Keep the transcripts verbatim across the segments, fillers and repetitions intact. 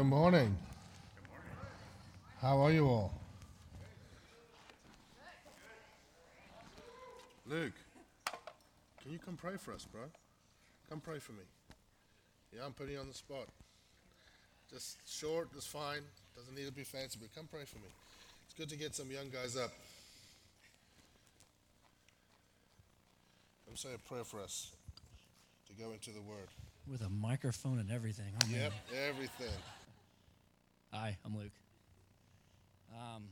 Good morning. Good morning. How are you all? Luke, can you come pray for us, bro? Come pray for me. Yeah, I'm putting you on the spot. Just short, just fine. Doesn't need to be fancy, but come pray for me. It's good to get some young guys up. Come say a prayer for us to go into the Word. With a microphone and everything. Oh, yep, man. Everything. Hi, I'm Luke. Um,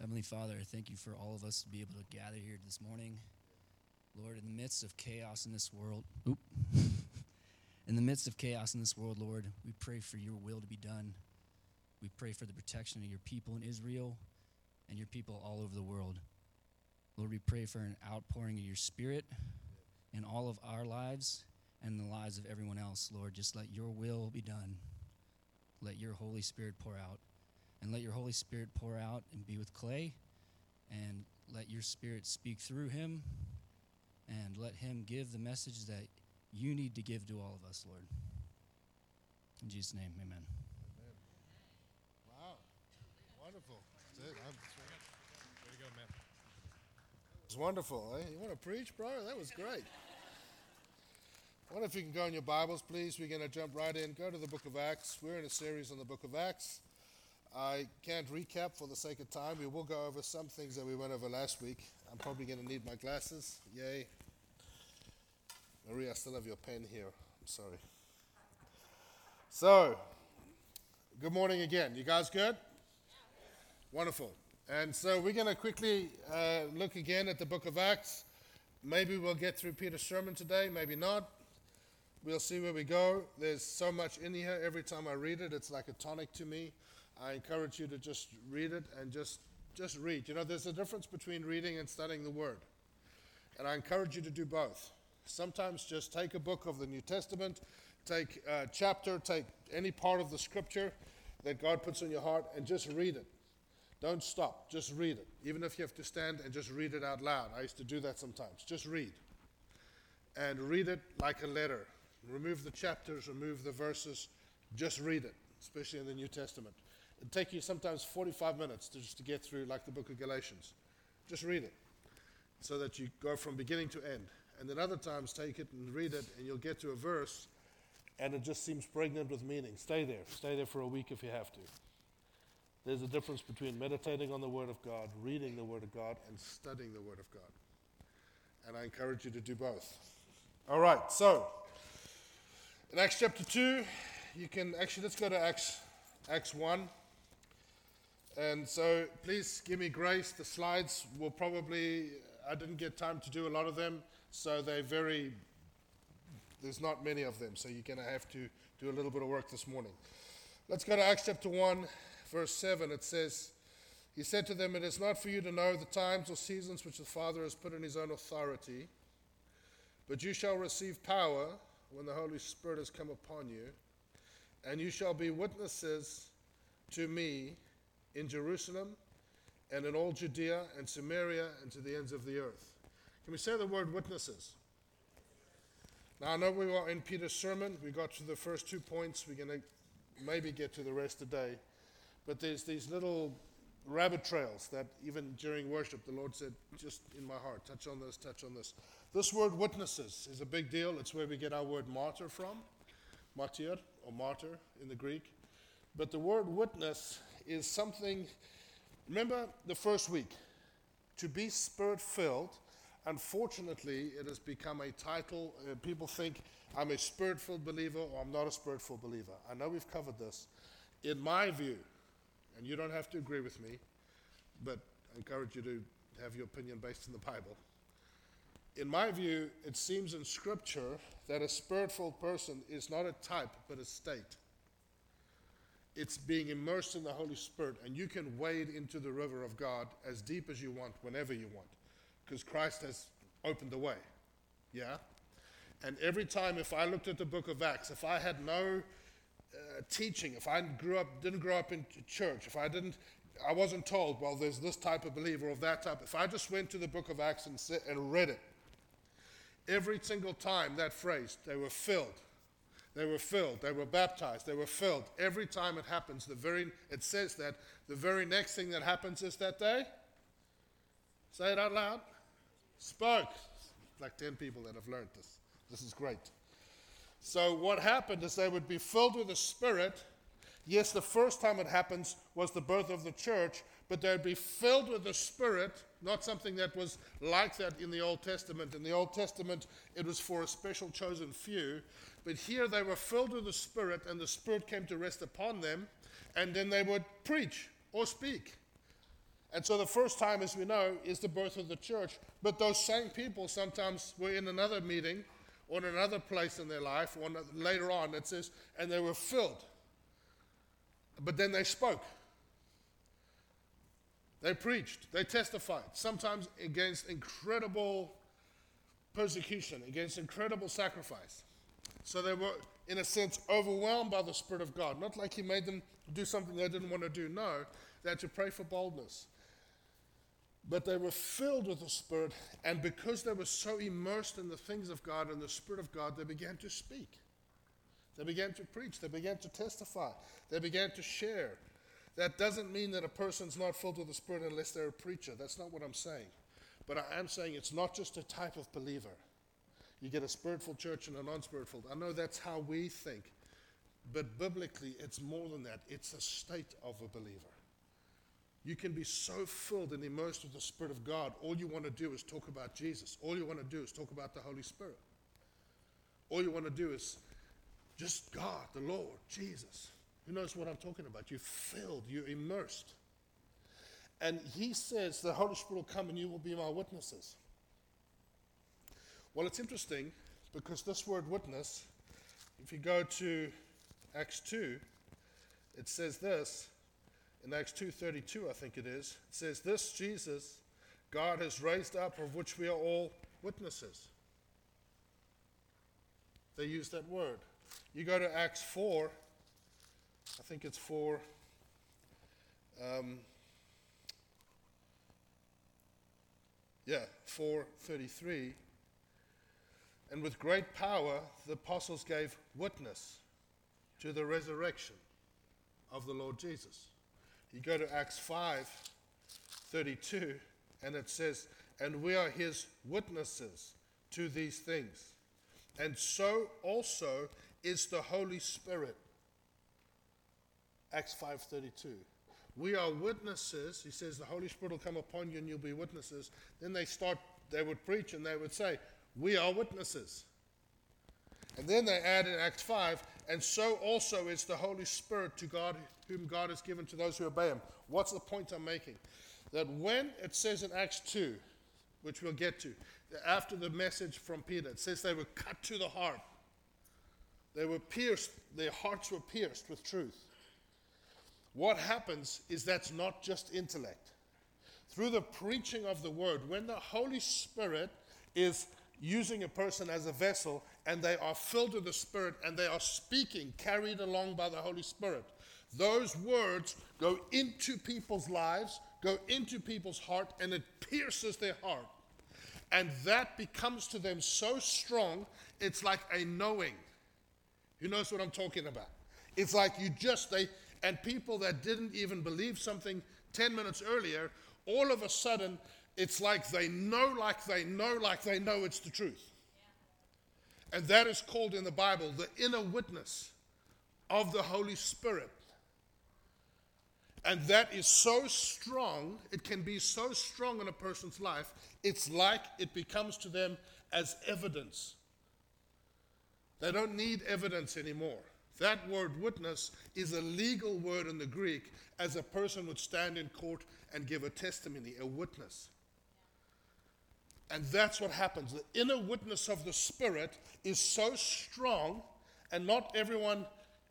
Heavenly Father, thank you for all of us to be able to gather here this morning. Lord, in the midst of chaos in this world, oop, in the midst of chaos in this world, Lord, we pray for your will to be done. We pray for the protection of your people in Israel and your people all over the world. Lord, we pray for an outpouring of your Spirit in all of our lives and the lives of everyone else, Lord. Just let your will be done. Let your Holy Spirit pour out. And let your Holy Spirit pour out and be with Clay. And let your Spirit speak through him. And let him give the message that you need to give to all of us, Lord. In Jesus' name, amen. Amen. Wow. Wonderful. That's it. I'm Way to go, man. It was wonderful, eh? You want to preach, bro? That was great. I wonder if you can go in your Bibles, please. We're going to jump right in. Go to the book of Acts. We're in a series on the book of Acts. I can't recap for the sake of time. We will go over some things that we went over last week. I'm probably going to need my glasses. Yay. Maria, I still have your pen here. I'm sorry. So, good morning again. You guys good? Yeah. Wonderful. And so we're going to quickly uh, look again at the book of Acts. Maybe we'll get through Peter's sermon today, maybe not. We'll see where we go. There's so much in here. Every time I read it, it's like a tonic to me. I encourage you to just read it and just just read. You know, there's a difference between reading and studying the Word. And I encourage you to do both. Sometimes just take a book of the New Testament, take a chapter, take any part of the Scripture that God puts in your heart and just read it. Don't stop. Just read it. Even if you have to stand and just read it out loud. I used to do that sometimes. Just read. And read it like a letter. Remove the chapters, remove the verses. Just read it, especially in the New Testament. It takes you sometimes forty-five minutes to just to get through, like the book of Galatians. Just read it so that you go from beginning to end. And then other times, take it and read it, and you'll get to a verse, and it just seems pregnant with meaning. Stay there. Stay there for a week if you have to. There's a difference between meditating on the Word of God, reading the Word of God, and studying the Word of God. And I encourage you to do both. All right, so in Acts chapter two, you can actually, let's go to Acts, Acts one. And so please give me grace. The slides will probably, I didn't get time to do a lot of them, so they're very, there's not many of them, so you're going to have to do a little bit of work this morning. Let's go to Acts chapter one, verse seven. It says, he said to them, it is not for you to know the times or seasons which the Father has put in his own authority, but you shall receive power when the Holy Spirit has come upon you, and you shall be witnesses to me in Jerusalem, and in all Judea and Samaria, and to the ends of the earth. Can we say the word witnesses? Now, I know we were in Peter's sermon. We got to the first two points. We're going to maybe get to the rest today. But there's these little rabbit trails that even during worship, the Lord said, just in my heart, touch on this, touch on this. This word witnesses is a big deal. It's where we get our word martyr from, martyr or martyr in the Greek. But the word witness is something, remember the first week, to be Spirit-filled, unfortunately, it has become a title. Uh, people think, I'm a Spirit-filled believer or I'm not a Spirit-filled believer. I know we've covered this. In my view, and you don't have to agree with me, but I encourage you to have your opinion based on the Bible. In my view, it seems in Scripture that a Spirit-filled person is not a type but a state. It's being immersed in the Holy Spirit, and you can wade into the river of God as deep as you want, whenever you want, because Christ has opened the way, yeah? And every time if I looked at the book of Acts, if I had no uh, teaching, if I grew up, didn't grow up in church, if I didn't, I wasn't told, well, there's this type of believer or that type, if I just went to the book of Acts and, sit and read it, Every single time that phrase, they were filled. They were filled. They were baptized. They were filled. Every time it happens, the very it says that the very next thing that happens is that they, say it out loud, spoke. Like ten people that have learned this. This is great. So what happened is they would be filled with the Spirit. Yes, the first time it happens was the birth of the church, but they'd be filled with the Spirit, not something that was like that in the Old Testament. In the Old Testament, it was for a special chosen few. But here they were filled with the Spirit, and the Spirit came to rest upon them, and then they would preach or speak. And so the first time, as we know, is the birth of the church. But those same people sometimes were in another meeting or in another place in their life, or later on it says, and they were filled. But then they spoke. They preached. They testified, sometimes against incredible persecution, against incredible sacrifice. So they were, in a sense, overwhelmed by the Spirit of God. Not like he made them do something they didn't want to do. No, they had to pray for boldness. But they were filled with the Spirit, and because they were so immersed in the things of God and the Spirit of God, they began to speak. They began to preach. They began to testify. They began to share. That doesn't mean that a person's not filled with the Spirit unless they're a preacher. That's not what I'm saying. But I am saying it's not just a type of believer. You get a spiritful church and a non-spiritful. I know that's how we think. But biblically, it's more than that. It's a state of a believer. You can be so filled and immersed with the Spirit of God, all you want to do is talk about Jesus. All you want to do is talk about the Holy Spirit. All you want to do is just God, the Lord, Jesus. Who knows what I'm talking about? You're filled, you're immersed. And he says the Holy Spirit will come and you will be my witnesses. Well, it's interesting because this word witness, if you go to Acts two, it says this. In Acts two thirty-two, I think it is, it says, this Jesus God has raised up, of which we are all witnesses. They use that word. You go to Acts four, I think it's four, um, yeah, four thirty-three. And with great power, the apostles gave witness to the resurrection of the Lord Jesus. You go to Acts five thirty-two, and it says, and we are his witnesses to these things. And so also is the Holy Spirit. Acts five thirty-two. We are witnesses. He says the Holy Spirit will come upon you and you'll be witnesses. Then they start, they would preach and they would say, we are witnesses. And then they add in Acts five, and so also is the Holy Spirit to God, whom God has given to those who obey him. What's the point I'm making? That when it says in Acts two, which we'll get to, after the message from Peter, it says they were cut to the heart. They were pierced, their hearts were pierced with truth. What happens is that's not just intellect. Through the preaching of the word, when the Holy Spirit is using a person as a vessel, and they are filled with the Spirit, and they are speaking, carried along by the Holy Spirit. Those words go into people's lives, go into people's heart, and it pierces their heart. And that becomes to them so strong, it's like a knowing. You know what I'm talking about. It's like you just, they, and people that didn't even believe something ten minutes earlier, all of a sudden, it's like they know, like they know, like they know it's the truth. And that is called in the Bible the inner witness of the Holy Spirit. And that is so strong, it can be so strong in a person's life, it's like it becomes to them as evidence. They don't need evidence anymore. That word witness is a legal word in the Greek, as a person would stand in court and give a testimony, a witness. And that's what happens. The inner witness of the Spirit is so strong, and not everyone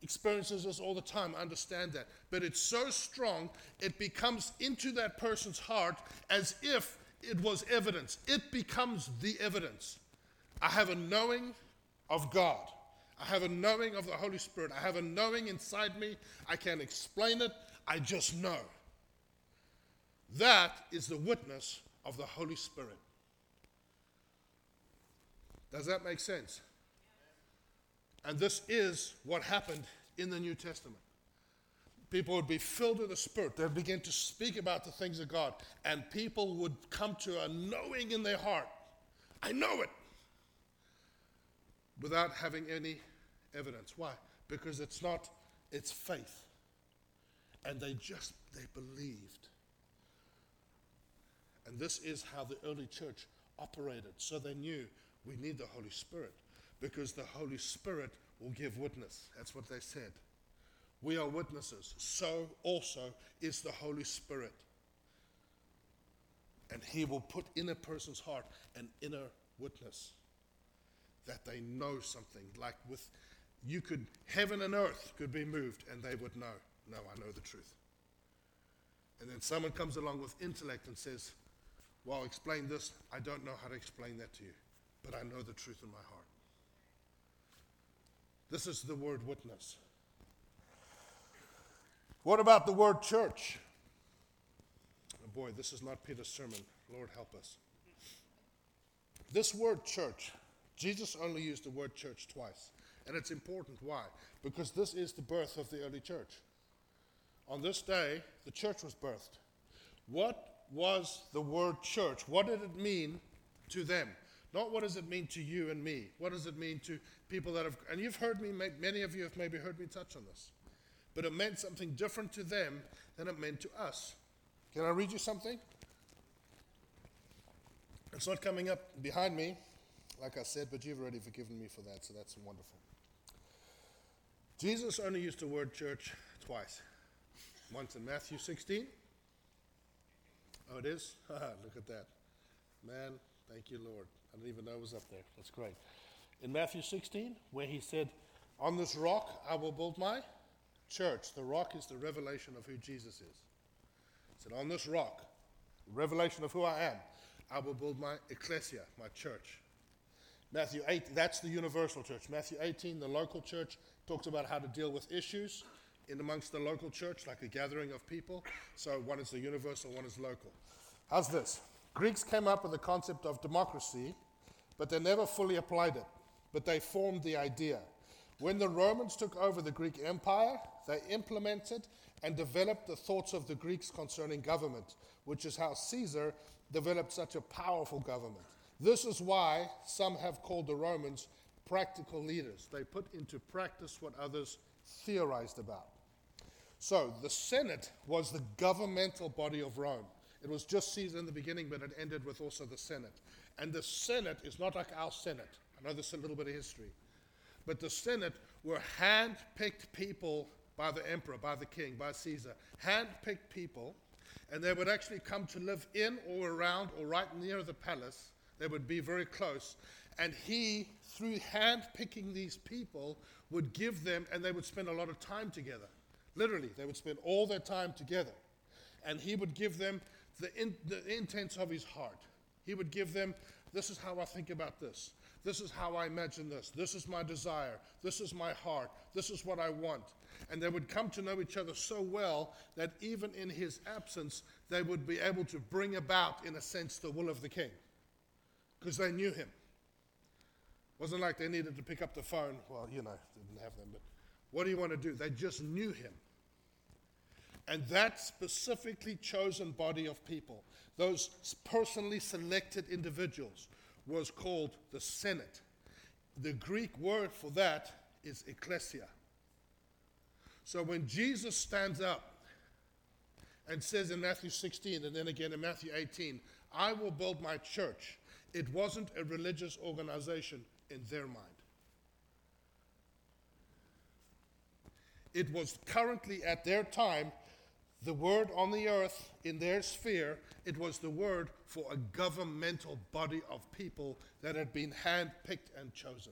experiences this all the time, understand that. But it's so strong, it becomes into that person's heart as if it was evidence. It becomes the evidence. I have a knowing of God. I have a knowing of the Holy Spirit. I have a knowing inside me. I can't explain it. I just know. That is the witness of the Holy Spirit. Does that make sense? And this is what happened in the New Testament. People would be filled with the Spirit. They'd begin to speak about the things of God. And people would come to a knowing in their heart. I know it. Without having any evidence. Why? Because it's not, it's faith. And they just, they believed. And this is how the early church operated. So they knew we need the Holy Spirit. Because the Holy Spirit will give witness. That's what they said. We are witnesses. So also is the Holy Spirit. And he will put in a person's heart an inner witness. That they know something. Like with, you could, heaven and earth could be moved and they would know. No, I know the truth. And then someone comes along with intellect and says, well, explain this. I don't know how to explain that to you. But I know the truth in my heart. This is the word witness. What about the word church? Oh boy, this is not Peter's sermon. Lord help us. This word church, Jesus only used the word church twice. And it's important. Why? Because this is the birth of the early church. On this day, the church was birthed. What was the word church? What did it mean to them? Not what does it mean to you and me. What does it mean to people that have, and you've heard me, many of you have maybe heard me touch on this. But it meant something different to them than it meant to us. Can I read you something? It's not coming up behind me, like I said, but you've already forgiven me for that, so that's wonderful. Jesus only used the word church twice. Once in Matthew sixteen. Oh, it is? Look at that. Man, thank you, Lord. I didn't even know it was up there. That's great. In Matthew sixteen, where he said, on this rock I will build my church. The rock is the revelation of who Jesus is. He said, on this rock, revelation of who I am, I will build my ecclesia, my church. Matthew eight, that's the universal church. Matthew eighteen, the local church, talks about how to deal with issues in amongst the local church, like a gathering of people. So one is the universal, one is local. How's this? Greeks came up with the concept of democracy, but they never fully applied it. But they formed the idea. When the Romans took over the Greek Empire, they implemented and developed the thoughts of the Greeks concerning government, which is how Caesar developed such a powerful government. This is why some have called the Romans practical leaders. They put into practice what others theorized about. So the Senate was the governmental body of Rome. It was just Caesar in the beginning, but it ended with also the Senate. And the Senate is not like our Senate. I know there's a little bit of history. But the Senate were hand-picked people by the emperor, by the king, by Caesar. Hand-picked people. And they would actually come to live in or around or right near the palace. They would be very close. And he, through hand-picking these people, would give them, and they would spend a lot of time together. Literally, they would spend all their time together. And he would give them The, in, the intents of his heart. He would give them, this is how I think about this. This is how I imagine this. This is my desire. This is my heart. This is what I want. And they would come to know each other so well that even in his absence, they would be able to bring about, in a sense, the will of the king. Because they knew him. It wasn't like they needed to pick up the phone. Well, you know, they didn't have them. But what do you want to do? They just knew him. And that specifically chosen body of people, those personally selected individuals, was called the Senate. The Greek word for that is ecclesia. So when Jesus stands up and says in Matthew sixteen and then again in Matthew eighteen, I will build my church, it wasn't a religious organization in their mind. It was currently at their time the word on the earth, in their sphere, it was the word for a governmental body of people that had been handpicked and chosen.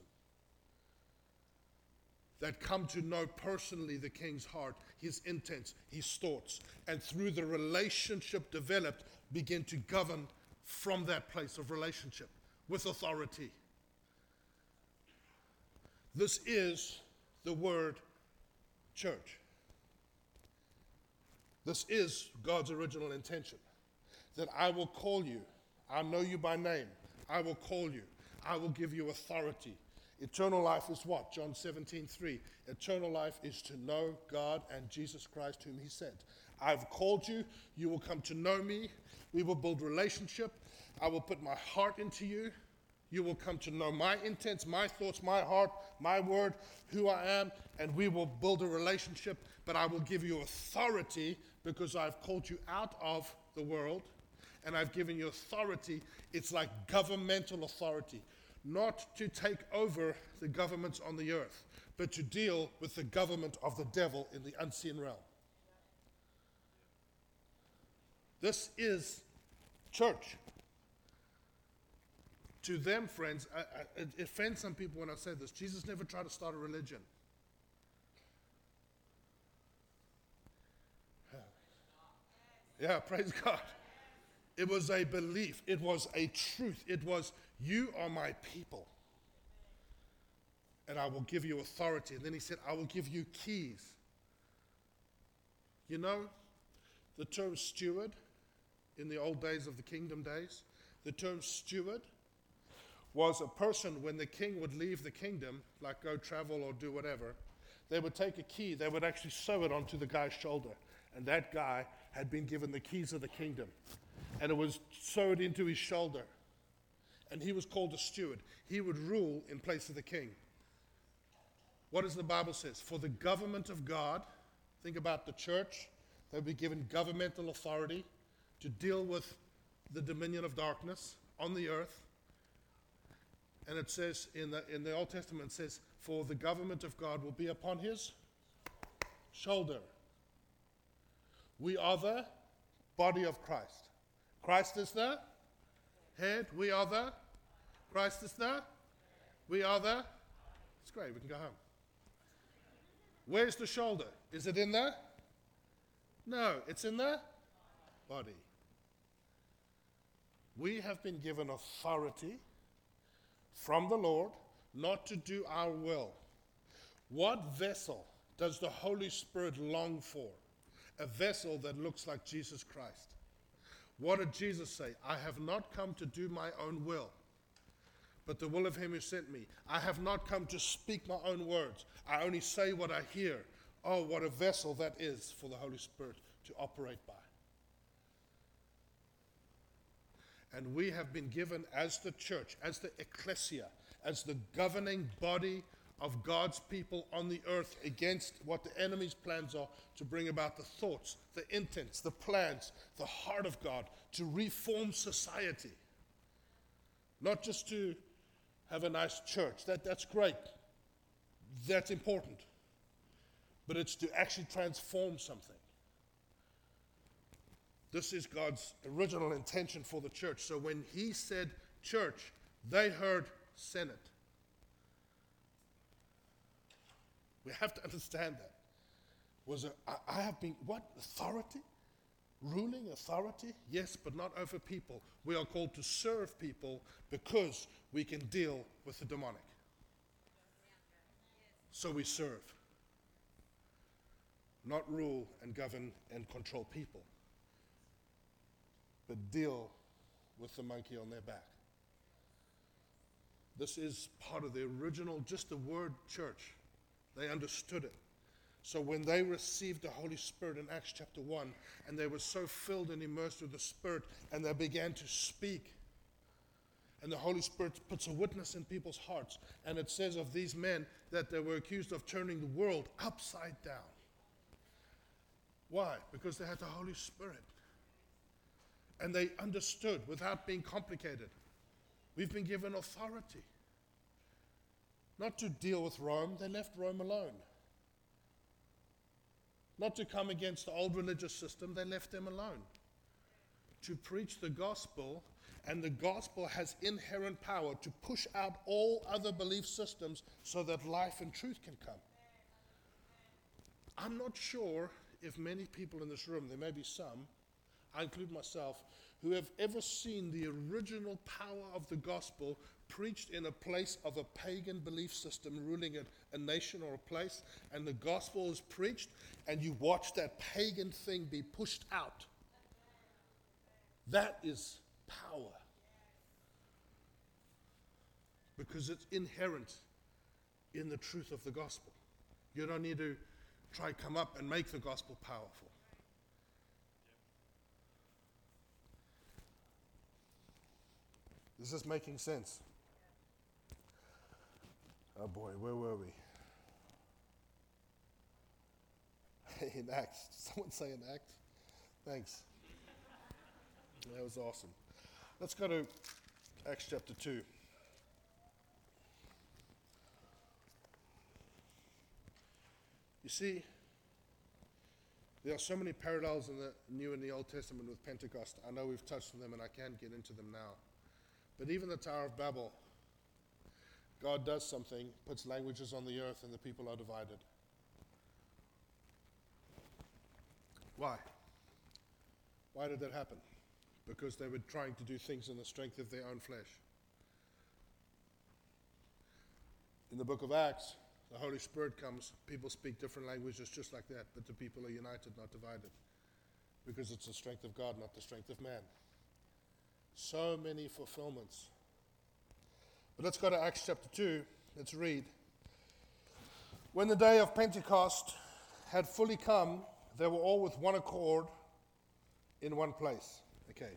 That come to know personally the king's heart, his intents, his thoughts, and through the relationship developed, begin to govern from that place of relationship with authority. This is the word church. This is God's original intention, that I will call you. I know you by name. I will call you. I will give you authority. Eternal life is what? John seventeen three. Eternal life is to know God and Jesus Christ whom he sent. I've called you. You will come to know me. We will build relationship. I will put my heart into you. You will come to know my intents, my thoughts, my heart, my word, who I am, and we will build a relationship. But I will give you authority because I've called you out of the world, and I've given you authority. It's like governmental authority, not to take over the governments on the earth, but to deal with the government of the devil in the unseen realm. This is church. To them, friends, I, I, it offends some people when I say this. Jesus never tried to start a religion. Yeah, praise God. It was a belief. It was a truth. It was, you are my people, and I will give you authority. And then he said, I will give you keys. You know, the term steward, in the old days of the kingdom days, the term steward was a person, when the king would leave the kingdom, like go travel or do whatever, they would take a key, they would actually sew it onto the guy's shoulder. And that guy had been given the keys of the kingdom. And it was sewed into his shoulder. And he was called a steward. He would rule in place of the king. What does the Bible say? For the government of God, think about the church, they would be given governmental authority to deal with the dominion of darkness on the earth. And it says in the in the Old Testament, it says, for the government of God will be upon his shoulder. We are the body of Christ. Christ is the head. We are the Christ is the we are the it's great, we can go home. Where's the shoulder? Is it in there? No, it's in the body. We have been given authority from the Lord not to do our will. What vessel does the Holy Spirit long for? A vessel that looks like Jesus Christ. What did Jesus say? I have not come to do my own will, but the will of him who sent me. I have not come to speak my own words. I only say what I hear. Oh, what a vessel that is for the Holy Spirit to operate by. And we have been given as the church, as the ecclesia, as the governing body of God's people on the earth against what the enemy's plans are, to bring about the thoughts, the intents, the plans, the heart of God, to reform society. Not just to have a nice church. That, that's great. That's important. But it's to actually transform something. This is God's original intention for the church. So when he said church, they heard Senate. We have to understand that. Was a, I, I have been, what, authority? Ruling authority? Yes, but not over people. We are called to serve people because we can deal with the demonic. So we serve. Not rule and govern and control people, but deal with the monkey on their back. This is part of the original, just the word church. They understood it. So when they received the Holy Spirit in Acts chapter one, and they were so filled and immersed with the Spirit, and they began to speak, and the Holy Spirit puts a witness in people's hearts, and it says of these men that they were accused of turning the world upside down. Why? Because they had the Holy Spirit. And they understood without being complicated. We've been given authority. Not to deal with Rome, they left Rome alone. Not to come against the old religious system, they left them alone. To preach the gospel, and the gospel has inherent power to push out all other belief systems so that life and truth can come. I'm not sure if many people in this room, there may be some, I include myself, who have ever seen the original power of the gospel preached in a place of a pagan belief system ruling a, a nation or a place, and the gospel is preached, and you watch that pagan thing be pushed out. That is power. because it's inherent in the truth of the gospel. You don't need to try to come up and make the gospel powerful. Is this making sense? Oh boy, where were we? In Acts. Did someone say in Acts? Thanks. That was awesome. Let's go to Acts chapter two. You see, there are so many parallels in the New and the Old Testament with Pentecost. I know we've touched on them and I can't get into them now. But even the Tower of Babel, God does something, puts languages on the earth, and the people are divided. Why? Why did that happen? Because they were trying to do things in the strength of their own flesh. In the book of Acts, the Holy Spirit comes, people speak different languages just like that, but the people are united, not divided, because it's the strength of God, not the strength of man. So many fulfillments. But let's go to Acts chapter two. Let's read. When the day of Pentecost had fully come, they were all with one accord in one place. Okay.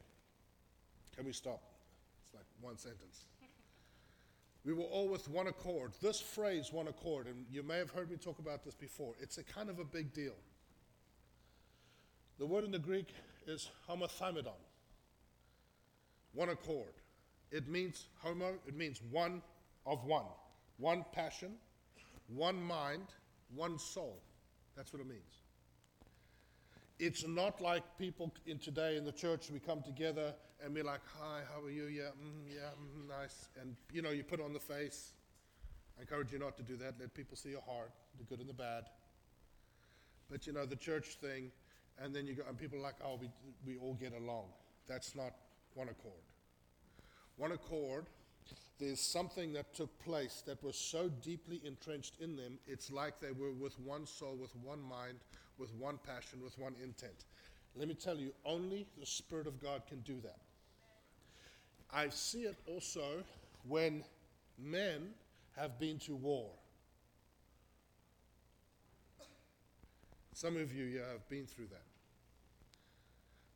Can we stop? It's like one sentence. We were all with one accord. This phrase, one accord, and you may have heard me talk about this before. It's a kind of a big deal. The word in the Greek is homothymadon. One accord. It means homo, it means one of one. One passion, one mind, one soul. That's what it means. It's not like people in today in the church, we come together and we're like, hi, how are you? Yeah, mm, yeah, mm, nice. And, you know, you put on the face. I encourage you not to do that. Let people see your heart, the good and the bad. But, you know, the church thing, and then you go, and people are like, oh, we, we all get along. That's not one accord. One accord, there's something that took place that was so deeply entrenched in them, it's like they were with one soul, with one mind, with one passion, with one intent. Let me tell you, only the Spirit of God can do that. I see it also when men have been to war. Some of you yeah, have been through that.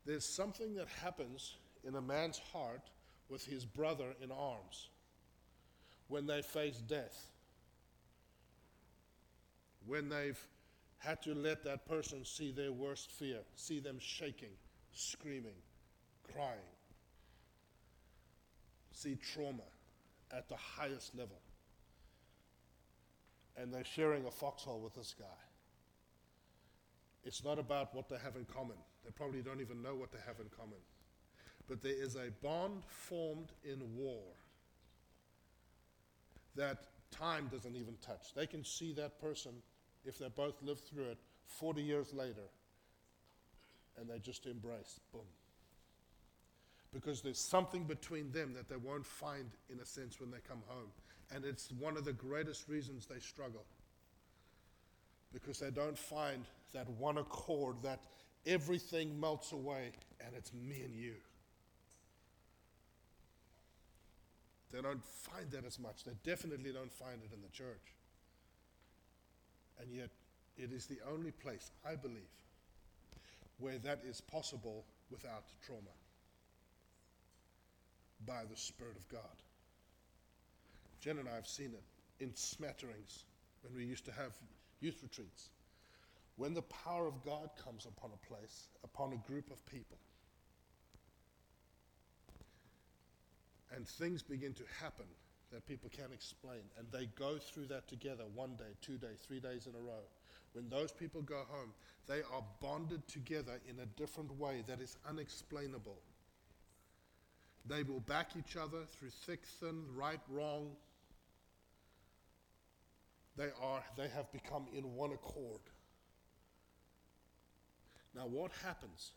There's something that happens in a man's heart with his brother in arms when they face death, when they've had to let that person see their worst fear, see them shaking, screaming, crying, see trauma at the highest level. And they're sharing a foxhole with this guy. It's not about what they have in common. They probably don't even know what they have in common. But there is a bond formed in war that time doesn't even touch. They can see that person, if they both lived through it, forty years later, and they just embrace, boom. Because there's something between them that they won't find, in a sense, when they come home. And it's one of the greatest reasons they struggle. Because they don't find that one accord, that everything melts away, and it's me and you. They don't find that as much. They definitely don't find it in the church. And yet, it is the only place, I believe, where that is possible without trauma. By the Spirit of God. Jen and I have seen it in smatterings when we used to have youth retreats. When the power of God comes upon a place, upon a group of people, and things begin to happen that people can't explain. And they go through that together one day, two days, three days in a row. When those people go home, they are bonded together in a different way that is unexplainable. They will back each other through thick, thin, right, wrong. They are, they have become in one accord. Now what happens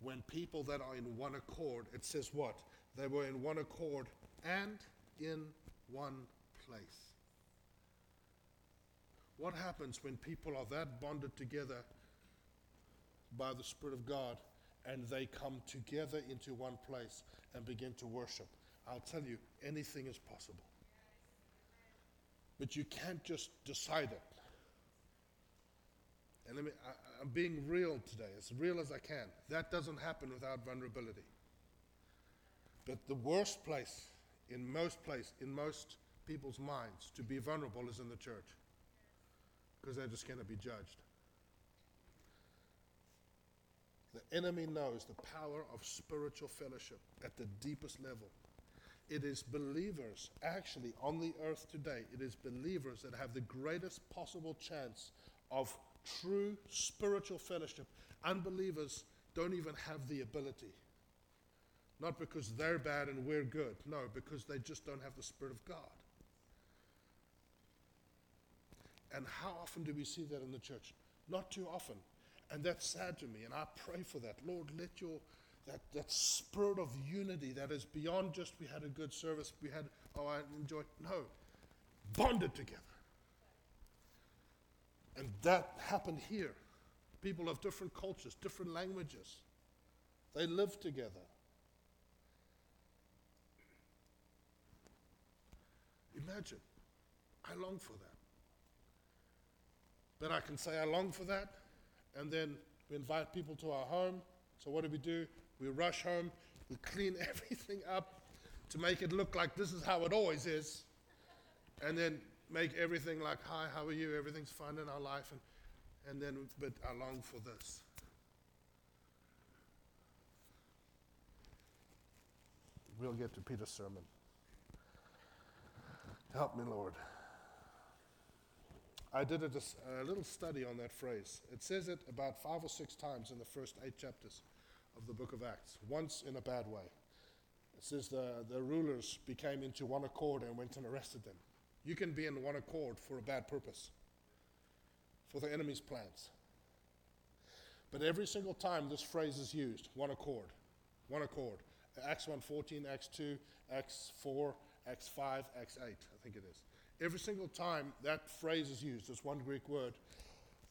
when people that are in one accord, it says what? They were in one accord and in one place. What happens when people are that bonded together by the Spirit of God and they come together into one place and begin to worship? I'll tell you, anything is possible. But you can't just decide it. And let me, I, I'm being real today, as real as I can. That doesn't happen without vulnerability. But the worst place, in most place, in most people's minds, to be vulnerable is in the church. Because they're just going to be judged. The enemy knows the power of spiritual fellowship at the deepest level. It is believers, actually, on the earth today, it is believers that have the greatest possible chance of true spiritual fellowship. Unbelievers don't even have the ability. Not because they're bad and we're good. No, because they just don't have the Spirit of God. And how often do we see that in the church? Not too often. And that's sad to me, and I pray for that. Lord, let your that, that spirit of unity that is beyond just we had a good service, we had, oh, I enjoyed. No, bonded together. And that happened here. People of different cultures, different languages. They live together. Imagine. I long for that. But I can say I long for that, and then we invite people to our home. So what do we do? We rush home. We clean everything up to make it look like this is how it always is. And then make everything like, hi, how are you? Everything's fine in our life. And, and then, but I long for this. We'll get to Peter's sermon. Help me, Lord. I did a, dis- a little study on that phrase. It says it about five or six times in the first eight chapters of the book of Acts, once in a bad way. It says the, the rulers became into one accord and went and arrested them. You can be in one accord for a bad purpose, for the enemy's plans. But every single time this phrase is used, one accord, one accord. Acts one fourteen, Acts two, Acts four, Acts five, Acts eight, I think it is. Every single time that phrase is used, this one Greek word,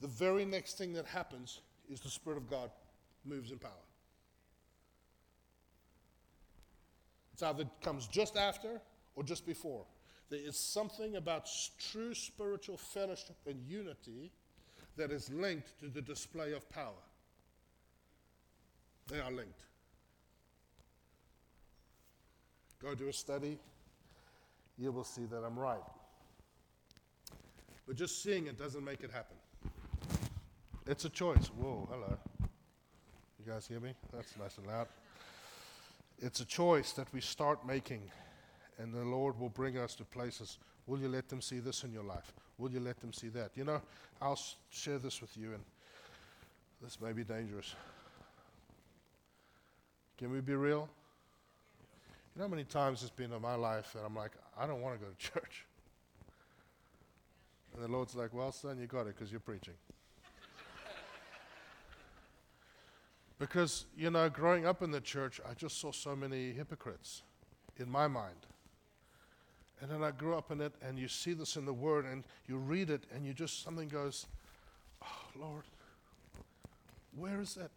the very next thing that happens is the Spirit of God moves in power. It's either comes just after or just before. There is something about true spiritual fellowship and unity that is linked to the display of power. They are linked. Go do a study. You will see that I'm right. But just seeing it doesn't make it happen. It's a choice. Whoa, hello. You guys hear me? That's nice and loud. It's a choice that we start making, and the Lord will bring us to places. Will you let them see this in your life? Will you let them see that? You know, I'll share this with you, and this may be dangerous. Can we be real? You know how many times it's been in my life that I'm like, I don't want to go to church. And the Lord's like, well, son, you got it because you're preaching. Because, you know, growing up in the church, I just saw so many hypocrites in my mind. And then I grew up in it, and you see this in the Word, and you read it, and you just, something goes, oh, Lord, where is that?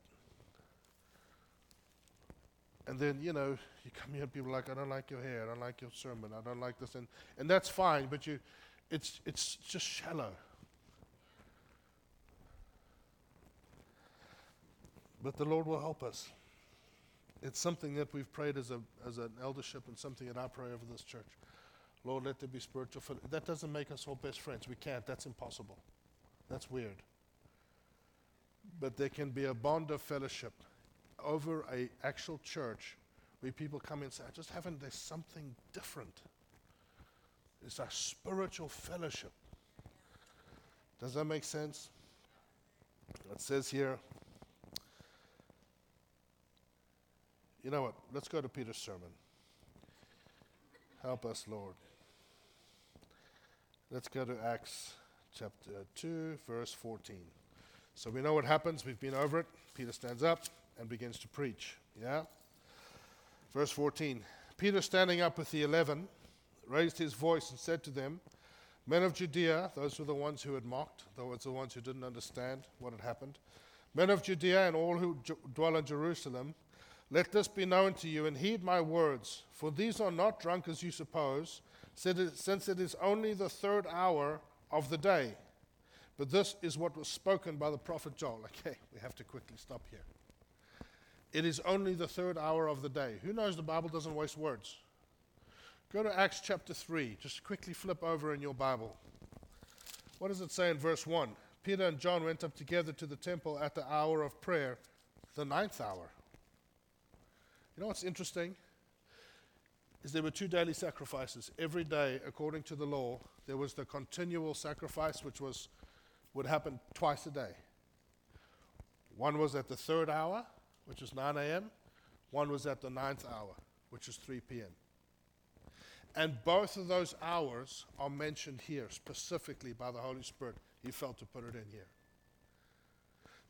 And then, you know, you come here and people are like, I don't like your hair, I don't like your sermon, I don't like this. And, and that's fine, but you... It's it's just shallow. But the Lord will help us. It's something that we've prayed as a as an eldership, and something that I pray over this church. Lord, let there be spiritual fellowship. That doesn't make us all best friends. We can't. That's impossible. That's weird. But there can be a bond of fellowship over a actual church where people come and say, I just haven't, there's something different. It's a spiritual fellowship. Does that make sense? It says here, you know what? Let's go to Peter's sermon. Help us, Lord. Let's go to Acts chapter two, verse fourteen. So we know what happens. We've been over it. Peter stands up and begins to preach. Yeah? Verse fourteen. Peter, standing up with the eleven, raised his voice and said to them, men of Judea, those were the ones who had mocked, those were the ones who didn't understand what had happened, men of Judea and all who ju- dwell in Jerusalem, Let this be known to you, and heed my words, for these are not drunk as you suppose, since it is only the third hour of the day. But this is what was spoken by the prophet Joel. Okay, we have to quickly stop here. It is only the third hour of the day. Who knows the Bible doesn't waste words? Go to Acts chapter three. Just quickly flip over in your Bible. What does it say in verse one? Peter and John went up together to the temple at the hour of prayer, the ninth hour. You know what's interesting? Is there were two daily sacrifices. Every day, according to the law, there was the continual sacrifice, which was would happen twice a day. One was at the third hour, which is nine a.m. One was at the ninth hour, which is three p.m. And both of those hours are mentioned here specifically by the Holy Spirit. He felt to put it in here.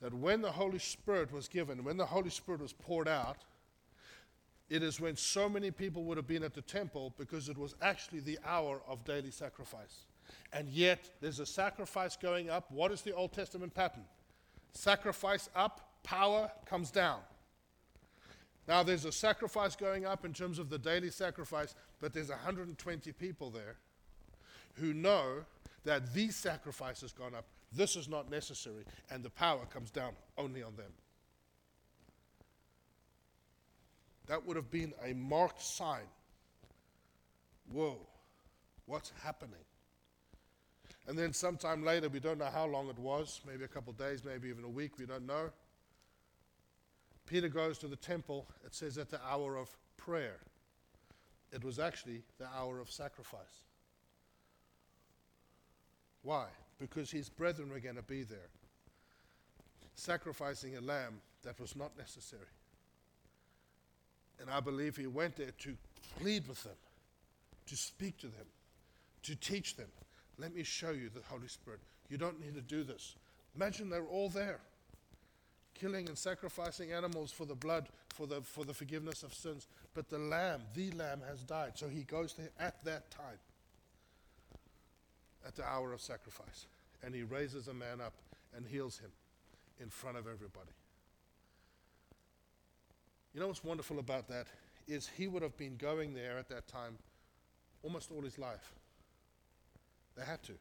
That when the Holy Spirit was given, when the Holy Spirit was poured out, it is when so many people would have been at the temple because it was actually the hour of daily sacrifice. And yet, there's a sacrifice going up. What is the Old Testament pattern? Sacrifice up, power comes down. Now, there's a sacrifice going up in terms of the daily sacrifice, but there's one hundred twenty people there who know that the sacrifice has gone up. This is not necessary, and the power comes down only on them. That would have been a marked sign. Whoa, what's happening? And then sometime later, we don't know how long it was, maybe a couple of days, maybe even a week, we don't know. Peter goes to the temple, it says at the hour of prayer. It was actually the hour of sacrifice. Why? Because his brethren were going to be there, sacrificing a lamb that was not necessary. And I believe he went there to plead with them, to speak to them, to teach them. Let me show you the Holy Spirit. You don't need to do this. Imagine they're all there, killing and sacrificing animals for the blood, for the for the forgiveness of sins. But the lamb, the lamb has died. So he goes there at that time, at the hour of sacrifice. And he raises a man up and heals him in front of everybody. You know what's wonderful about that is he would have been going there at that time almost all his life. They had to.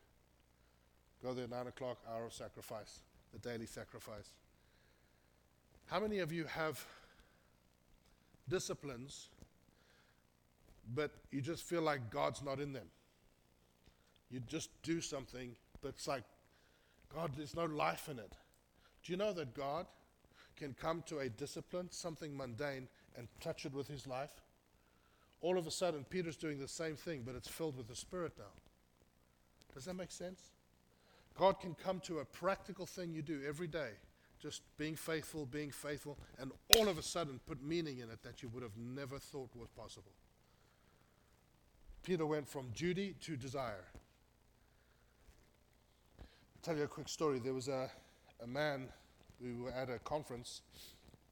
Go there at nine o'clock, hour of sacrifice, the daily sacrifice. How many of you have disciplines, but you just feel like God's not in them? You just do something, but it's like, God, there's no life in it. Do you know that God can come to a discipline, something mundane, and touch it with his life? All of a sudden, Peter's doing the same thing, but it's filled with the Spirit now. Does that make sense? God can come to a practical thing you do every day, just being faithful, being faithful, and all of a sudden put meaning in it that you would have never thought was possible. Peter went from duty to desire. I'll tell you a quick story. There was a, a man. We were at a conference,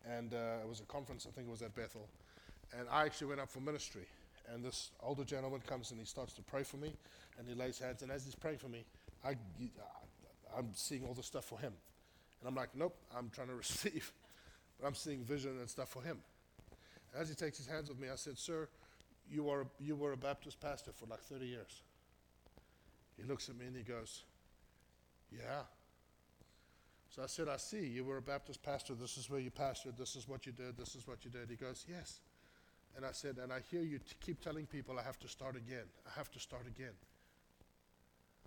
and uh, it was a conference, I think it was at Bethel, and I actually went up for ministry, and this older gentleman comes and he starts to pray for me, and he lays hands, and as he's praying for me, I, I'm seeing all this stuff for him, and I'm like, nope, I'm trying to receive, but I'm seeing vision and stuff for him. And as he takes his hands off me, I said, sir, you are you were a Baptist pastor for like thirty years. He looks at me and he goes, yeah. So I said, I see, you were a Baptist pastor. This is where you pastored. This is what you did. This is what you did. He goes, yes. And I said, and I hear you t- keep telling people I have to start again. I have to start again.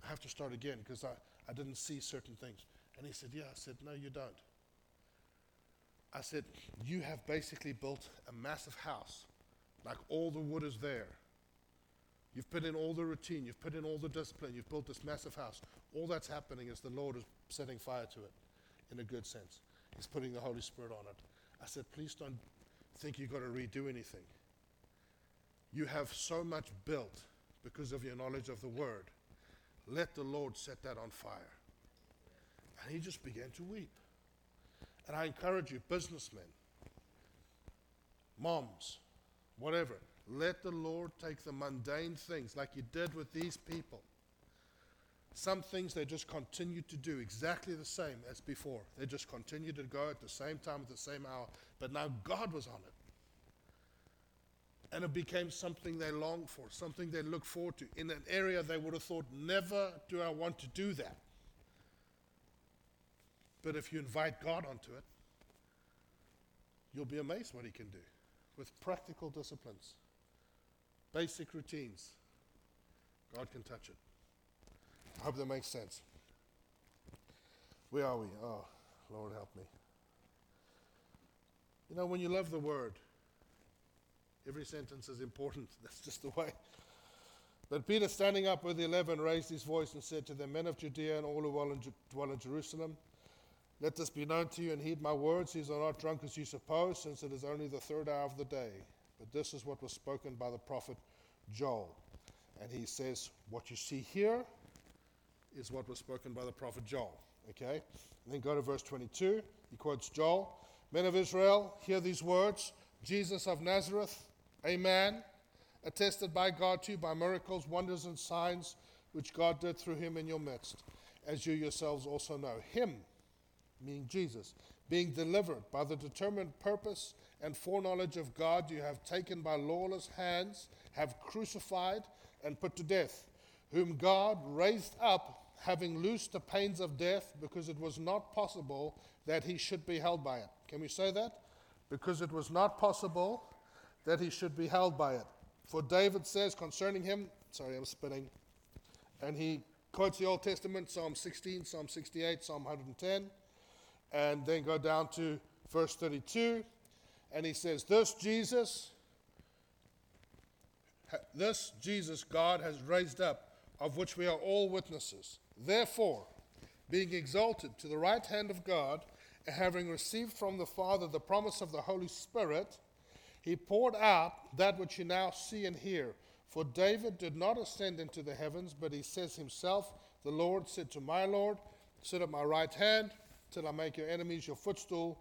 I have to start again because I, I didn't see certain things. And he said, yeah. I said, no, you don't. I said, you have basically built a massive house. Like all the wood is there. You've put in all the routine. You've put in all the discipline. You've built this massive house. All that's happening is the Lord is setting fire to it. In a good sense. He's putting the Holy Spirit on it. I said, please don't think you've got to redo anything. You have so much built because of your knowledge of the Word. Let the Lord set that on fire. And he just began to weep. And I encourage you, businessmen, moms, whatever, let the Lord take the mundane things like you did with these people. Some things they just continue to do exactly the same as before. They just continue to go at the same time, at the same hour. But now God was on it. and it became something they longed for, something they looked forward to, in an area they would have thought, never do I want to do that. But if you invite God onto it, you'll be amazed what he can do with practical disciplines, basic routines. God can touch it. I hope that makes sense. Where are we? Oh, Lord, help me. You know, when you love the word, every sentence is important. That's just the way. But Peter, standing up with the eleven, raised his voice and said to the men of Judea and all who dwell in, Ju- dwell in Jerusalem, let this be known to you and heed my words. These are not drunk as you suppose, since it is only the third hour of the day. But this is what was spoken by the prophet Joel. And he says, what you see here is what was spoken by the prophet Joel. Okay? And then go to verse twenty-two. He quotes Joel. Men of Israel, hear these words. Jesus of Nazareth, a man, attested by God to you by miracles, wonders, and signs, which God did through him in your midst, as you yourselves also know. Him, meaning Jesus, being delivered by the determined purpose and foreknowledge of God, you have taken by lawless hands, have crucified and put to death, whom God raised up, having loosed the pains of death, because it was not possible that he should be held by it. Can we say that? Because it was not possible that he should be held by it. For David says concerning him, sorry, I'm spinning, and he quotes the Old Testament, Psalm sixteen, Psalm sixty-eight, Psalm one hundred ten, and then go down to verse thirty-two, and he says, this Jesus, this Jesus God has raised up, of which we are all witnesses. Therefore, being exalted to the right hand of God, and having received from the Father the promise of the Holy Spirit, he poured out that which you now see and hear. For David did not ascend into the heavens, but he says himself, the Lord said to my Lord, sit at my right hand, till I make your enemies your footstool.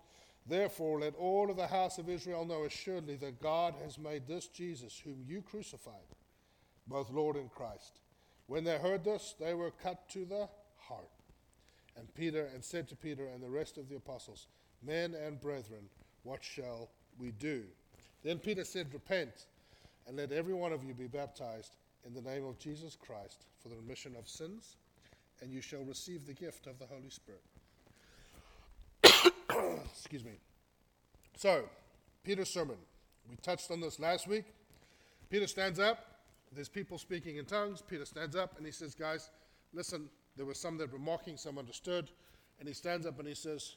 Therefore, let all of the house of Israel know assuredly that God has made this Jesus, whom you crucified, both Lord and Christ. When they heard this, they were cut to the heart. And Peter and said to Peter and the rest of the apostles, men and brethren, what shall we do? Then Peter said, repent, and let every one of you be baptized in the name of Jesus Christ for the remission of sins, and you shall receive the gift of the Holy Spirit. Excuse me. So, Peter's sermon. We touched on this last week. Peter stands up. There's people speaking in tongues. Peter stands up and he says, guys, listen, there were some that were mocking, some understood. And he stands up and he says,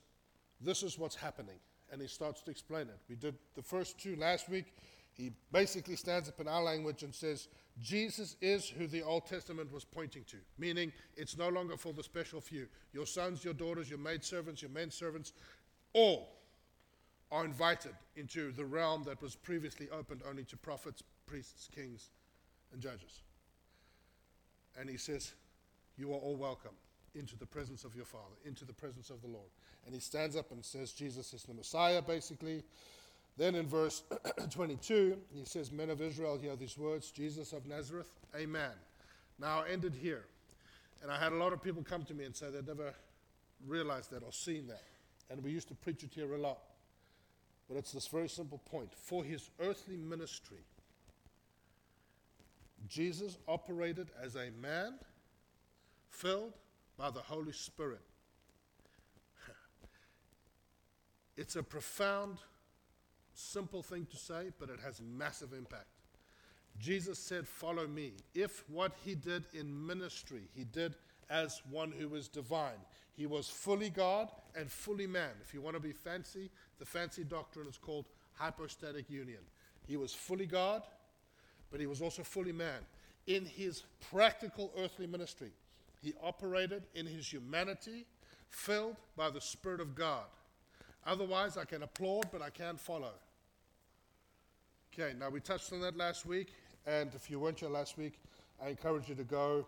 this is what's happening. And he starts to explain it. We did the first two last week. He basically stands up in our language and says, Jesus is who the Old Testament was pointing to, meaning it's no longer for the special few. Your sons, your daughters, your maidservants, your menservants, all are invited into the realm that was previously opened only to prophets, priests, kings, and judges. And he says, you are all welcome into the presence of your Father, into the presence of the Lord. And he stands up and says, Jesus is the Messiah, basically. Then in verse twenty-two, he says, men of Israel, hear these words, Jesus of Nazareth, a man. Now, I ended here. And I had a lot of people come to me and say they'd never realized that or seen that. And we used to preach it here a lot. But it's this very simple point. For his earthly ministry, Jesus operated as a man filled by the Holy Spirit. It's a profound, simple thing to say, but it has massive impact. Jesus said, follow me. If what he did in ministry, he did as one who was divine. He was fully God and fully man. If you want to be fancy, the fancy doctrine is called hypostatic union. He was fully God, but he was also fully man. In his practical earthly ministry, he operated in his humanity, filled by the Spirit of God. Otherwise, I can applaud, but I can't follow. Okay, now we touched on that last week, and if you weren't here last week, I encourage you to go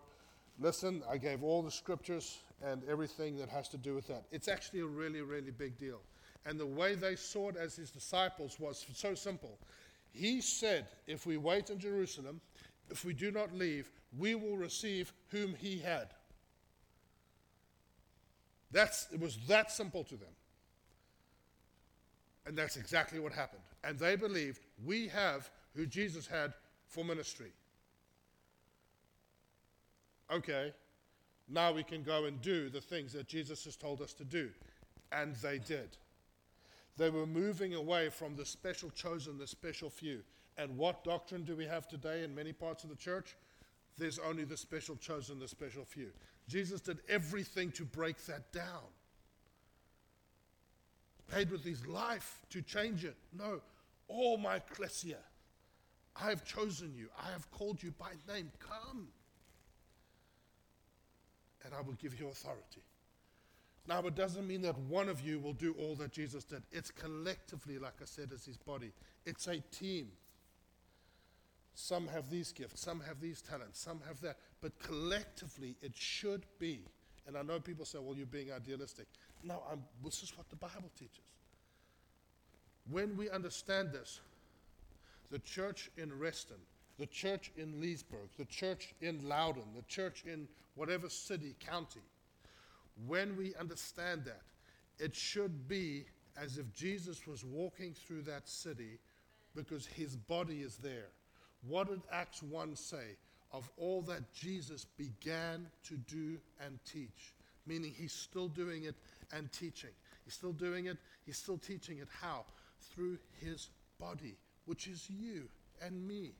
listen. I gave all the scriptures and everything that has to do with that. It's actually a really, really big deal. And the way they saw it as his disciples was so simple. He said, if we wait in Jerusalem, if we do not leave, we will receive whom he had. That's, it was that simple to them. And that's exactly what happened. And they believed, we have who Jesus had for ministry. Okay, now we can go and do the things that Jesus has told us to do. And they did. They were moving away from the special chosen, the special few. And what doctrine do we have today in many parts of the church? There's only the special chosen, the special few. Jesus did everything to break that down. Paid with his life to change it. No, all my ecclesia, I have chosen you. I have called you by name. Come. And I will give you authority. Now, it doesn't mean that one of you will do all that Jesus did. It's collectively, like I said, it's his body. It's a team. Some have these gifts. Some have these talents. Some have that. But collectively, it should be. And I know people say, well, you're being idealistic. No, I'm, this is what the Bible teaches. When we understand this, the church in Reston, the church in Leesburg, the church in Loudoun, the church in whatever city, county, when we understand that, it should be as if Jesus was walking through that city because his body is there. What did Acts one say? Of all that Jesus began to do and teach, meaning he's still doing it and teaching. He's still doing it, he's still teaching it. How? Through his body, which is you and me.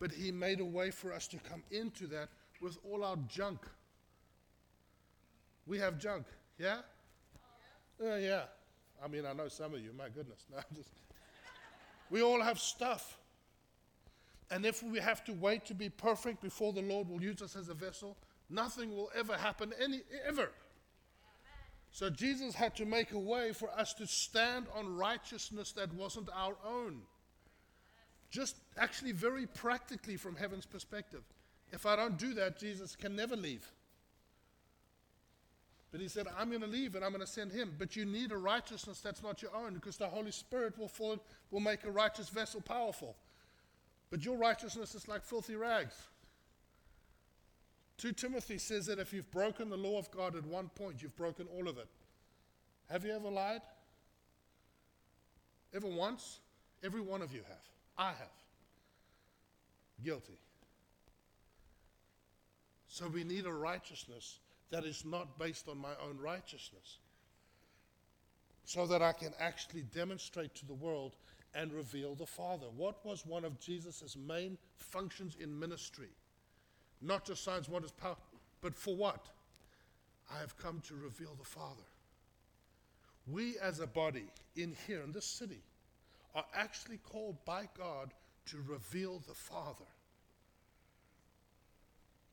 But he made a way for us to come into that with all our junk. We have junk, yeah? Yeah, uh, yeah. I mean, I know some of you, my goodness. No, just, we all have stuff. And if we have to wait to be perfect before the Lord will use us as a vessel, nothing will ever happen, any ever. So Jesus had to make a way for us to stand on righteousness that wasn't our own. Just actually very practically from heaven's perspective. If I don't do that, Jesus can never leave. But he said, I'm going to leave and I'm going to send him. But you need a righteousness that's not your own, because the Holy Spirit will fall, will make a righteous vessel powerful. But your righteousness is like filthy rags. Second Timothy says that if you've broken the law of God at one point, you've broken all of it. Have you ever lied? Ever once? Every one of you have. I have. Guilty. So we need a righteousness that is not based on my own righteousness, so that I can actually demonstrate to the world and reveal the Father. What was one of Jesus' main functions in ministry? Not just signs, wonders, power, but for what? I have come to reveal the Father. We as a body in here, in this city, are actually called by God to reveal the Father.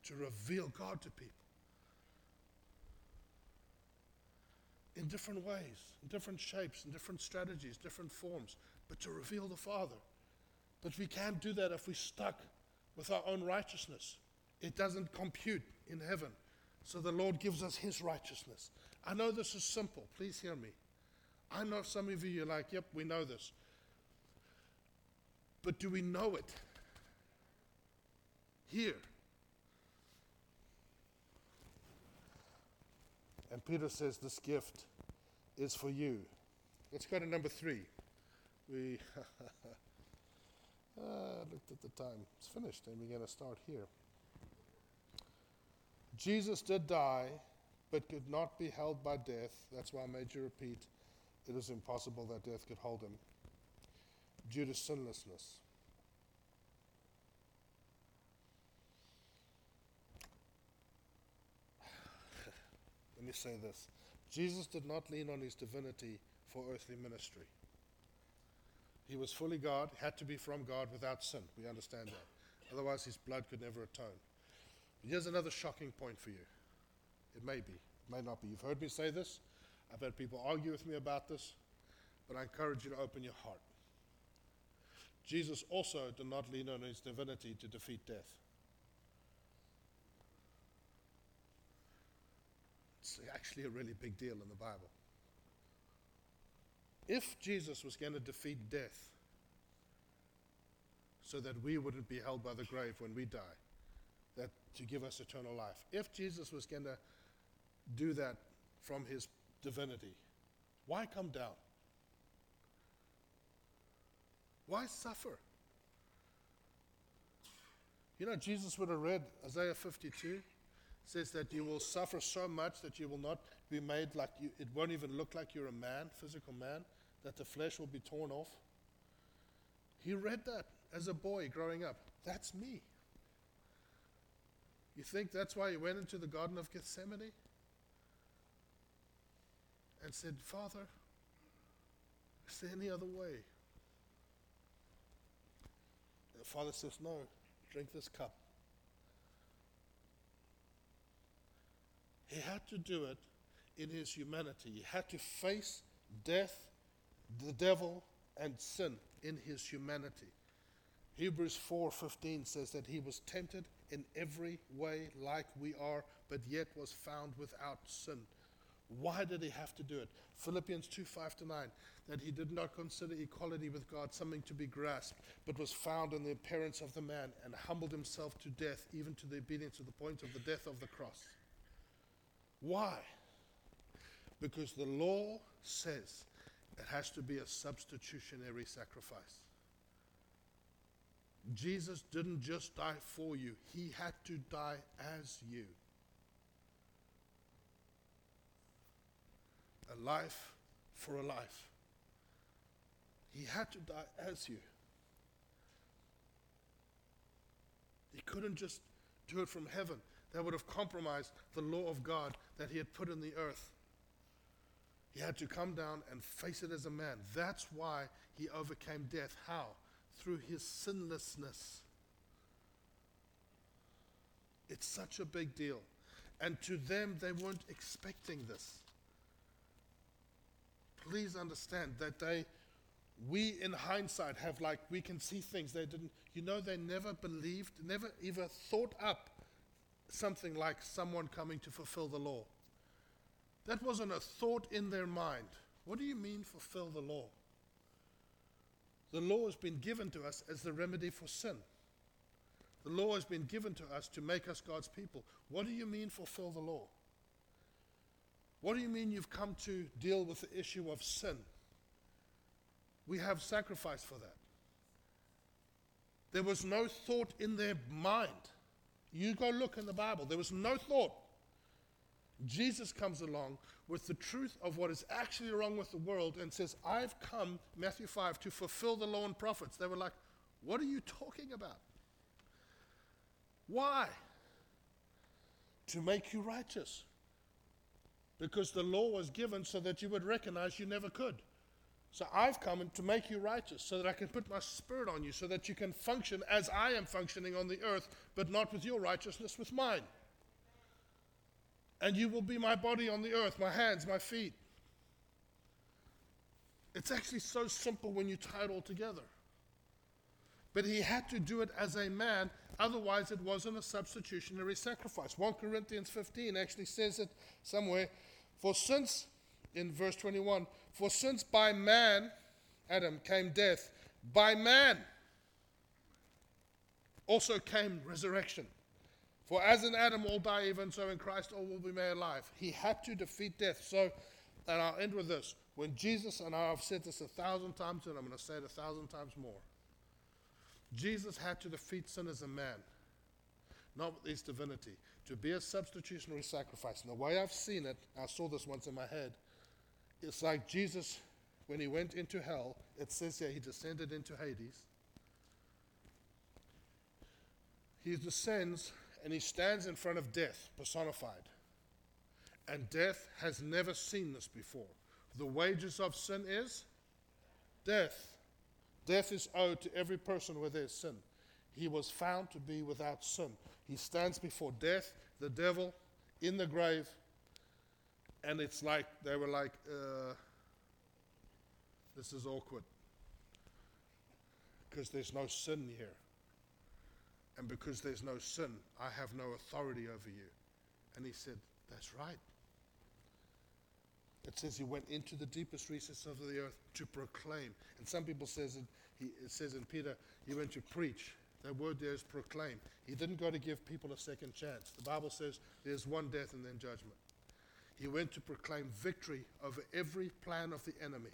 To reveal God to people. In different ways, in different shapes, in different strategies, different forms, but to reveal the Father. But we can't do that if we're stuck with our own righteousness. It doesn't compute in heaven. So the Lord gives us his righteousness. I know this is simple. Please hear me. I know some of you are like, yep, we know this. But do we know it? Here. And Peter says, this gift is for you. Let's go to number three. We uh, looked at the time. It's finished, and we're going to start here. Jesus did die, but could not be held by death. That's why I made you repeat, it is impossible that death could hold him, due to sinlessness. Let me say this. Jesus did not lean on his divinity for earthly ministry. He was fully God, had to be from God without sin. We understand that. Otherwise, his blood could never atone. But here's another shocking point for you. It may be, it may not be. You've heard me say this. I've had people argue with me about this. But I encourage you to open your heart. Jesus also did not lean on his divinity to defeat death. It's actually a really big deal in the Bible. If Jesus was going to defeat death so that we wouldn't be held by the grave when we die, that to give us eternal life, if Jesus was going to do that from his divinity, why come down? Why suffer? You know, Jesus would have read Isaiah fifty-two. Says that you will suffer so much that you will not be made like you, it won't even look like you're a man, physical man, that the flesh will be torn off. He read that as a boy growing up. That's me. You think that's why he went into the Garden of Gethsemane and said, Father, is there any other way? And the Father says, no, drink this cup. He had to do it in his humanity. He had to face death, the devil, and sin in his humanity. Hebrews four fifteen says that he was tempted in every way like we are, but yet was found without sin. Why did he have to do it? Philippians two five to nine, that he did not consider equality with God something to be grasped, but was found in the appearance of the man and humbled himself to death, even to the obedience to the point of the death of the cross. Why? Because the law says it has to be a substitutionary sacrifice. Jesus didn't just die for you. He had to die as you. A life for a life. He had to die as you. He couldn't just do it from heaven. That would have compromised the law of God that he had put in the earth. He had to come down and face it as a man. That's why he overcame death. How? Through his sinlessness. It's such a big deal. And to them, they weren't expecting this. Please understand that they, we in hindsight have like, we can see things they didn't, you know, they never believed, never even thought up something like someone coming to fulfill the law. That wasn't a thought in their mind. What do you mean fulfill the law? The law has been given to us as the remedy for sin. The law has been given to us to make us God's people. What do you mean fulfill the law? What do you mean you've come to deal with the issue of sin? We have sacrifice for that. There was no thought in their mind. You go look in the Bible. There was no thought. Jesus comes along with the truth of what is actually wrong with the world and says, I've come, Matthew five, to fulfill the law and prophets. They were like, what are you talking about? Why? To make you righteous. Because the law was given so that you would recognize you never could. So I've come to make you righteous so that I can put my spirit on you so that you can function as I am functioning on the earth, but not with your righteousness, with mine. And you will be my body on the earth, my hands, my feet. It's actually so simple when you tie it all together. But he had to do it as a man, otherwise it wasn't a substitutionary sacrifice. First Corinthians fifteen actually says it somewhere. For since, in verse twenty-one, for since by man, Adam, came death, by man also came resurrection. For as in Adam all die, even so in Christ all will be made alive. He had to defeat death. So, and I'll end with this. When Jesus, and I've said this a thousand times, and I'm going to say it a thousand times more. Jesus had to defeat sin as a man, not with his divinity, to be a substitutionary sacrifice. And the way I've seen it, I saw this once in my head, it's like Jesus, when he went into hell, it says here he descended into Hades. He descends and he stands in front of death, personified. And death has never seen this before. The wages of sin is death. Death is owed to every person with their sin. He was found to be without sin. He stands before death, the devil, in the grave. And it's like, they were like, uh, this is awkward. Because there's no sin here. And because there's no sin, I have no authority over you. And he said, that's right. It says he went into the deepest recesses of the earth to proclaim. And some people says it, he, it says in Peter, he went to preach. That word there is proclaim. He didn't go to give people a second chance. The Bible says there's one death and then judgment. He went to proclaim victory over every plan of the enemy.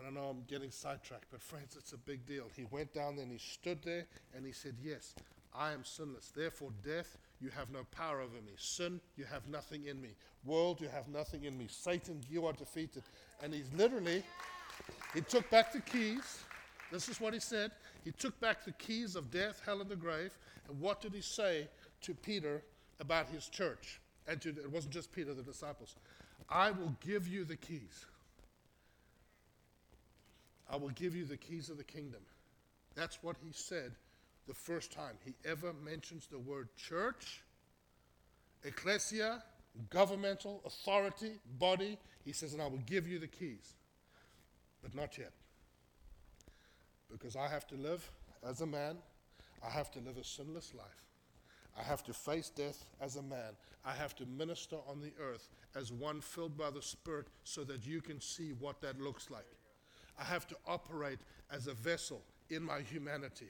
And I know I'm getting sidetracked, but friends, it's a big deal. He went down there and he stood there and he said, yes, I am sinless. Therefore, death, you have no power over me. Sin, you have nothing in me. World, you have nothing in me. Satan, you are defeated. And he's literally, he took back the keys. This is what he said. He took back the keys of death, hell, and the grave. And what did he say to Peter about his church? And to, it wasn't just Peter, the disciples. I will give you the keys. I will give you the keys of the kingdom. That's what he said the first time he ever mentions the word church, ecclesia, governmental, authority, body. He says, and I will give you the keys. But not yet. Because I have to live as a man. I have to live a sinless life. I have to face death as a man. I have to minister on the earth as one filled by the Spirit so that you can see what that looks like. I have to operate as a vessel in my humanity,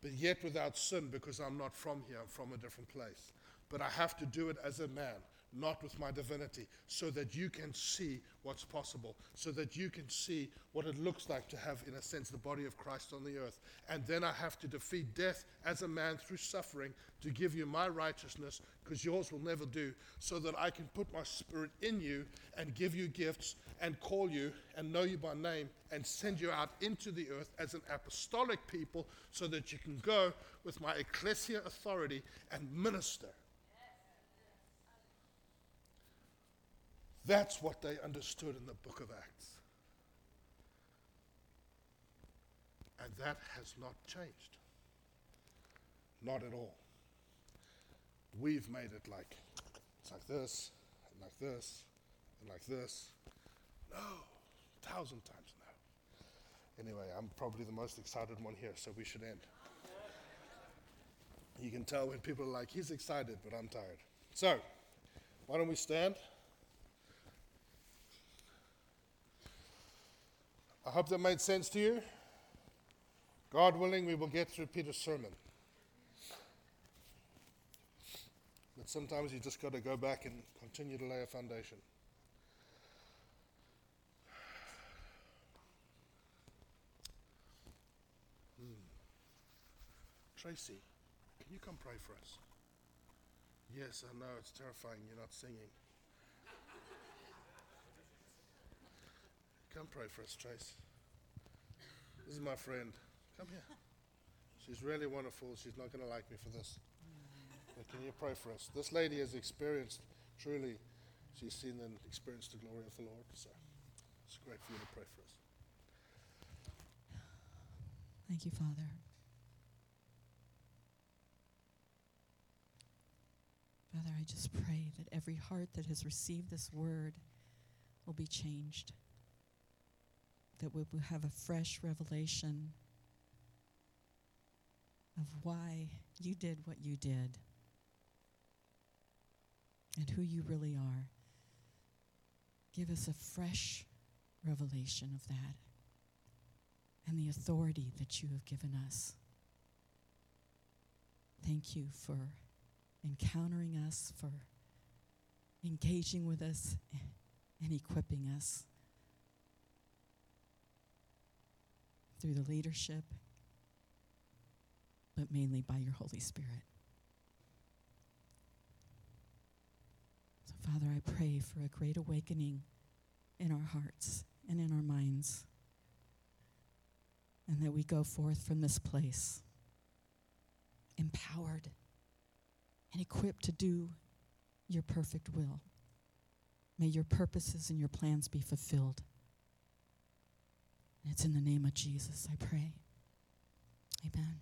but yet without sin, because I'm not from here, I'm from a different place. But I have to do it as a man, not with my divinity, so that you can see what's possible, so that you can see what it looks like to have, in a sense, the body of Christ on the earth. And then I have to defeat death as a man through suffering to give you my righteousness, because yours will never do, so that I can put my Spirit in you and give you gifts and call you and know you by name and send you out into the earth as an apostolic people so that you can go with my ecclesia authority and minister. That's what they understood in the book of Acts. And that has not changed. Not at all. We've made it like, it's like this, and like this, and like this. No, a thousand times no. Anyway, I'm probably the most excited one here, so we should end. You can tell when people are like, he's excited, but I'm tired. So, why don't we stand? I hope that made sense to you. God willing, we will get through Peter's sermon. But sometimes you just got to go back and continue to lay a foundation. Hmm. Tracy, can you come pray for us? Yes, I know, it's terrifying, you're not singing. Come pray for us, Trace. This is my friend. Come here. She's really wonderful. She's not going to like me for this. But can you pray for us? This lady has experienced, truly, she's seen and experienced the glory of the Lord. So it's great for you to pray for us. Thank you, Father. Father, I just pray that every heart that has received this word will be changed. That we will have a fresh revelation of why you did what you did and who you really are. Give us a fresh revelation of that and the authority that you have given us. Thank you for encountering us, for engaging with us and equipping us. Through the leadership, but mainly by your Holy Spirit. So, Father, I pray for a great awakening in our hearts and in our minds, and that we go forth from this place empowered and equipped to do your perfect will. May your purposes and your plans be fulfilled. It's in the name of Jesus, I pray. Amen.